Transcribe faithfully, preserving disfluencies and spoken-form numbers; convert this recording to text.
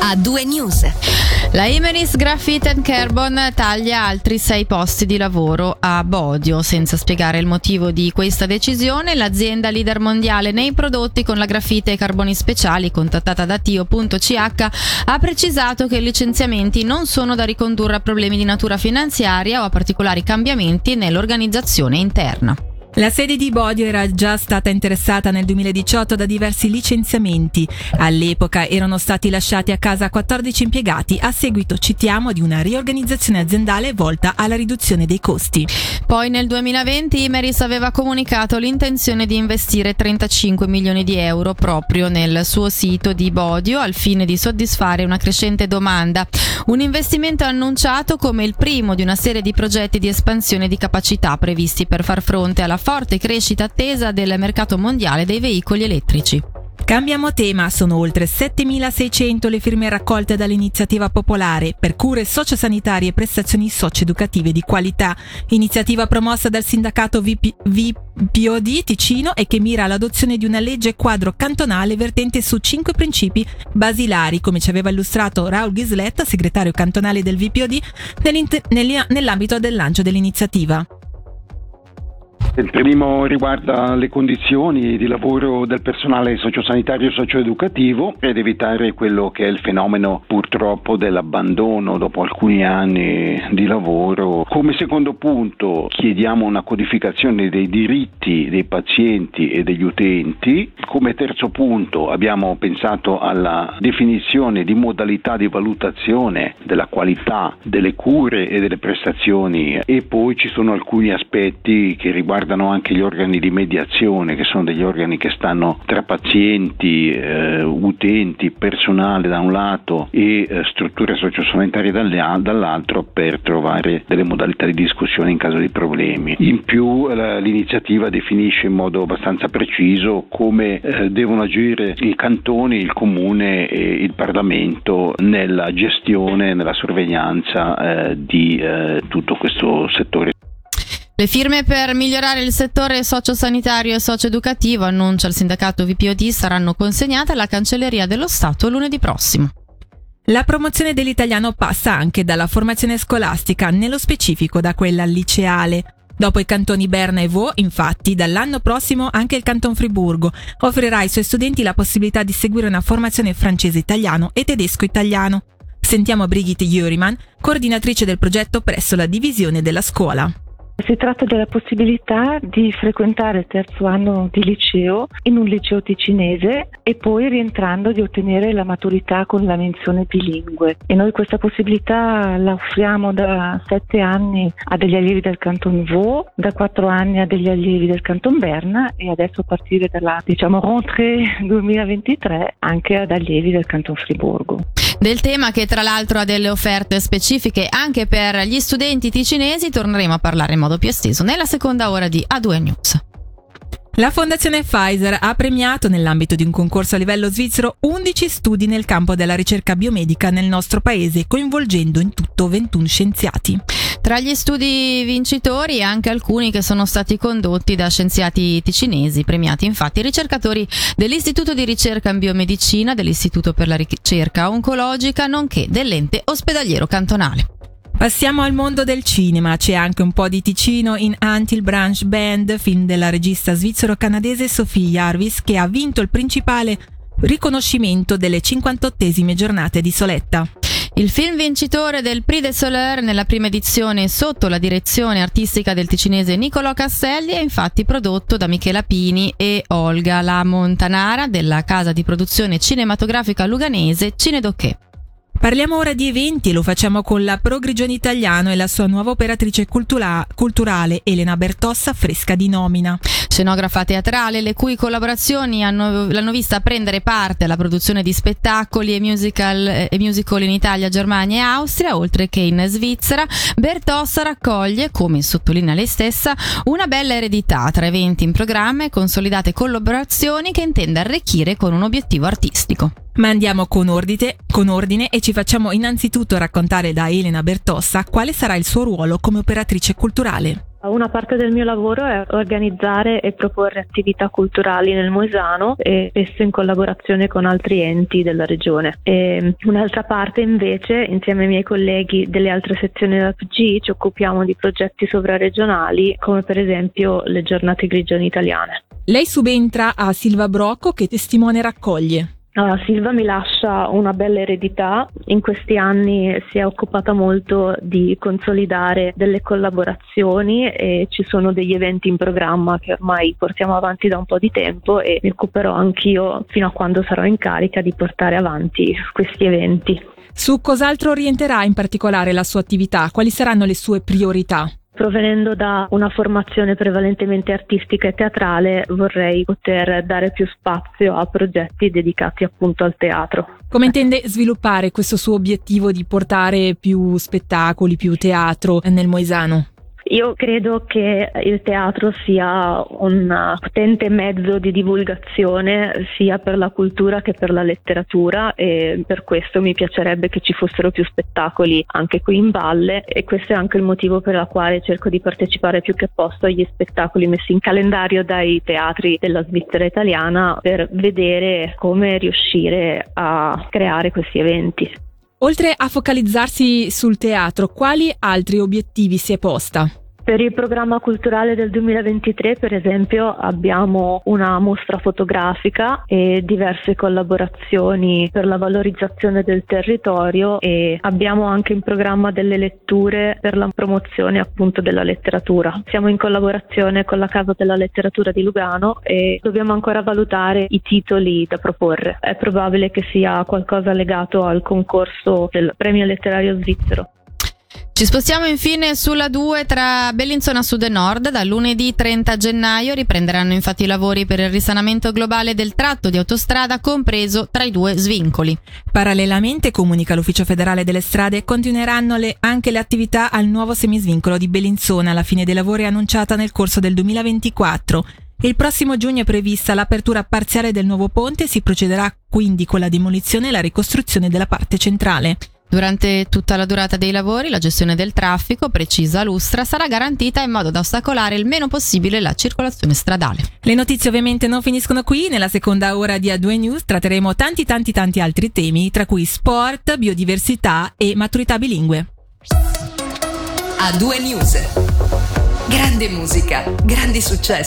a due news. La Imerys Graphite and Carbon taglia altri sei posti di lavoro a Bodio. Senza spiegare il motivo di questa decisione, l'azienda leader mondiale nei prodotti con la grafite e carboni speciali, contattata da tio punto c h, ha precisato che i licenziamenti non sono da ricondurre a problemi di natura finanziaria o a particolari cambiamenti nell'organizzazione interna. La sede di Bodio era già stata interessata nel duemiladiciotto da diversi licenziamenti. All'epoca erano stati lasciati a casa quattordici impiegati a seguito, citiamo, di una riorganizzazione aziendale volta alla riduzione dei costi. Poi nel duemilaventi Imerys aveva comunicato l'intenzione di investire trentacinque milioni di euro proprio nel suo sito di Bodio al fine di soddisfare una crescente domanda. Un investimento annunciato come il primo di una serie di progetti di espansione di capacità previsti per far fronte alla forte crescita attesa del mercato mondiale dei veicoli elettrici. Cambiamo tema, sono oltre settemilaseicento le firme raccolte dall'iniziativa popolare per cure sociosanitarie e prestazioni socioeducative di qualità, iniziativa promossa dal sindacato V P O D Ticino e che mira all'adozione di una legge quadro cantonale vertente su cinque principi basilari, come ci aveva illustrato Raul Ghisletta, segretario cantonale del V P O D, nell'ambito del lancio dell'iniziativa. Il primo riguarda le condizioni di lavoro del personale sociosanitario e socioeducativo ed evitare quello che è il fenomeno purtroppo dell'abbandono dopo alcuni anni di lavoro. Come secondo punto chiediamo una codificazione dei diritti dei pazienti e degli utenti. Come terzo punto abbiamo pensato alla definizione di modalità di valutazione della qualità delle cure e delle prestazioni, e poi ci sono alcuni aspetti che riguardano Guardano anche gli organi di mediazione, che sono degli organi che stanno tra pazienti, eh, utenti, personale da un lato e eh, strutture sociosanitarie dall'altro, per trovare delle modalità di discussione in caso di problemi. In più eh, l'iniziativa definisce in modo abbastanza preciso come eh, devono agire i cantoni, il comune e il Parlamento nella gestione, nella sorveglianza eh, di eh, tutto questo settore. Le firme per migliorare il settore sociosanitario e socioeducativo, annuncia il sindacato V P O D, saranno consegnate alla Cancelleria dello Stato lunedì prossimo. La promozione dell'italiano passa anche dalla formazione scolastica, nello specifico da quella liceale. Dopo i cantoni Berna e Vaud, infatti, dall'anno prossimo anche il Canton Friburgo offrirà ai suoi studenti la possibilità di seguire una formazione francese-italiano e tedesco-italiano. Sentiamo Brigitte Uriman, coordinatrice del progetto presso la divisione della scuola. Si tratta della possibilità di frequentare il terzo anno di liceo in un liceo ticinese e poi, rientrando, di ottenere la maturità con la menzione bilingue. E noi questa possibilità la offriamo da sette anni a degli allievi del Canton Vaud, da quattro anni a degli allievi del Canton Berna e adesso, a partire dalla diciamo rentrée duemilaventitré, anche ad allievi del Canton Friburgo. Del tema, che tra l'altro ha delle offerte specifiche anche per gli studenti ticinesi, torneremo a parlare in modo più esteso nella seconda ora di A due News. La Fondazione Pfizer ha premiato, nell'ambito di un concorso a livello svizzero, undici studi nel campo della ricerca biomedica nel nostro paese, coinvolgendo in tutto ventuno scienziati. Tra gli studi vincitori anche alcuni che sono stati condotti da scienziati ticinesi, premiati infatti i ricercatori dell'Istituto di Ricerca in Biomedicina, dell'Istituto per la Ricerca Oncologica, nonché dell'Ente Ospedaliero Cantonale. Passiamo al mondo del cinema, c'è anche un po' di Ticino in Antil Branch Band, film della regista svizzero-canadese Sophie Jarvis, che ha vinto il principale riconoscimento delle cinquantottesime giornate di Soletta. Il film vincitore del Prix de Soleure nella prima edizione, sotto la direzione artistica del ticinese Niccolò Castelli, è infatti prodotto da Michela Pini e Olga La Montanara della casa di produzione cinematografica luganese Cinedocché. Parliamo ora di eventi e lo facciamo con la Pro Grigioni Italiano e la sua nuova operatrice cultura- culturale Elena Bertossa, fresca di nomina. Scenografa teatrale, le cui collaborazioni hanno, l'hanno vista prendere parte alla produzione di spettacoli e musical, e musical in Italia, Germania e Austria, oltre che in Svizzera. Bertossa raccoglie, come sottolinea lei stessa, una bella eredità tra eventi in programma e consolidate collaborazioni che intende arricchire con un obiettivo artistico. Ma andiamo con ordine, con ordine e ci facciamo innanzitutto raccontare da Elena Bertossa quale sarà il suo ruolo come operatrice culturale. Una parte del mio lavoro è organizzare e proporre attività culturali nel Moesano e spesso in collaborazione con altri enti della regione. E un'altra parte invece, insieme ai miei colleghi delle altre sezioni della P G, ci occupiamo di progetti sovraregionali come per esempio le giornate Grigioni italiane. Lei subentra a Silva Brocco che testimone raccoglie. Allora, Silva mi lascia una bella eredità. In questi anni si è occupata molto di consolidare delle collaborazioni e ci sono degli eventi in programma che ormai portiamo avanti da un po' di tempo e mi occuperò anch'io fino a quando sarò in carica di portare avanti questi eventi. Su cos'altro orienterà in particolare la sua attività? Quali saranno le sue priorità? Provenendo da una formazione prevalentemente artistica e teatrale, vorrei poter dare più spazio a progetti dedicati appunto al teatro. Come intende sviluppare questo suo obiettivo di portare più spettacoli, più teatro nel Moesano? Io credo che il teatro sia un potente mezzo di divulgazione sia per la cultura che per la letteratura e per questo mi piacerebbe che ci fossero più spettacoli anche qui in valle e questo è anche il motivo per il quale cerco di partecipare più che posto agli spettacoli messi in calendario dai teatri della Svizzera italiana per vedere come riuscire a creare questi eventi. Oltre a focalizzarsi sul teatro, quali altri obiettivi si è posta? Per il programma culturale del duemilaventitré, per esempio, abbiamo una mostra fotografica e diverse collaborazioni per la valorizzazione del territorio e abbiamo anche in programma delle letture per la promozione appunto della letteratura. Siamo in collaborazione con la Casa della Letteratura di Lugano e dobbiamo ancora valutare i titoli da proporre. È probabile che sia qualcosa legato al concorso del Premio Letterario Svizzero. Ci spostiamo infine sulla due tra Bellinzona Sud e Nord. Dal lunedì trenta gennaio riprenderanno infatti i lavori per il risanamento globale del tratto di autostrada compreso tra i due svincoli. Parallelamente, comunica l'Ufficio Federale delle Strade, continueranno le, anche le attività al nuovo semisvincolo di Bellinzona. La fine dei lavori è annunciata nel corso del duemilaventiquattro. Il prossimo giugno è prevista l'apertura parziale del nuovo ponte e si procederà quindi con la demolizione e la ricostruzione della parte centrale. Durante tutta la durata dei lavori la gestione del traffico, precisa Lustra, sarà garantita in modo da ostacolare il meno possibile la circolazione stradale. Le notizie ovviamente non finiscono qui, nella seconda ora di A due News tratteremo tanti tanti tanti altri temi, tra cui sport, biodiversità e maturità bilingue. A due News. Grande musica, grandi successi.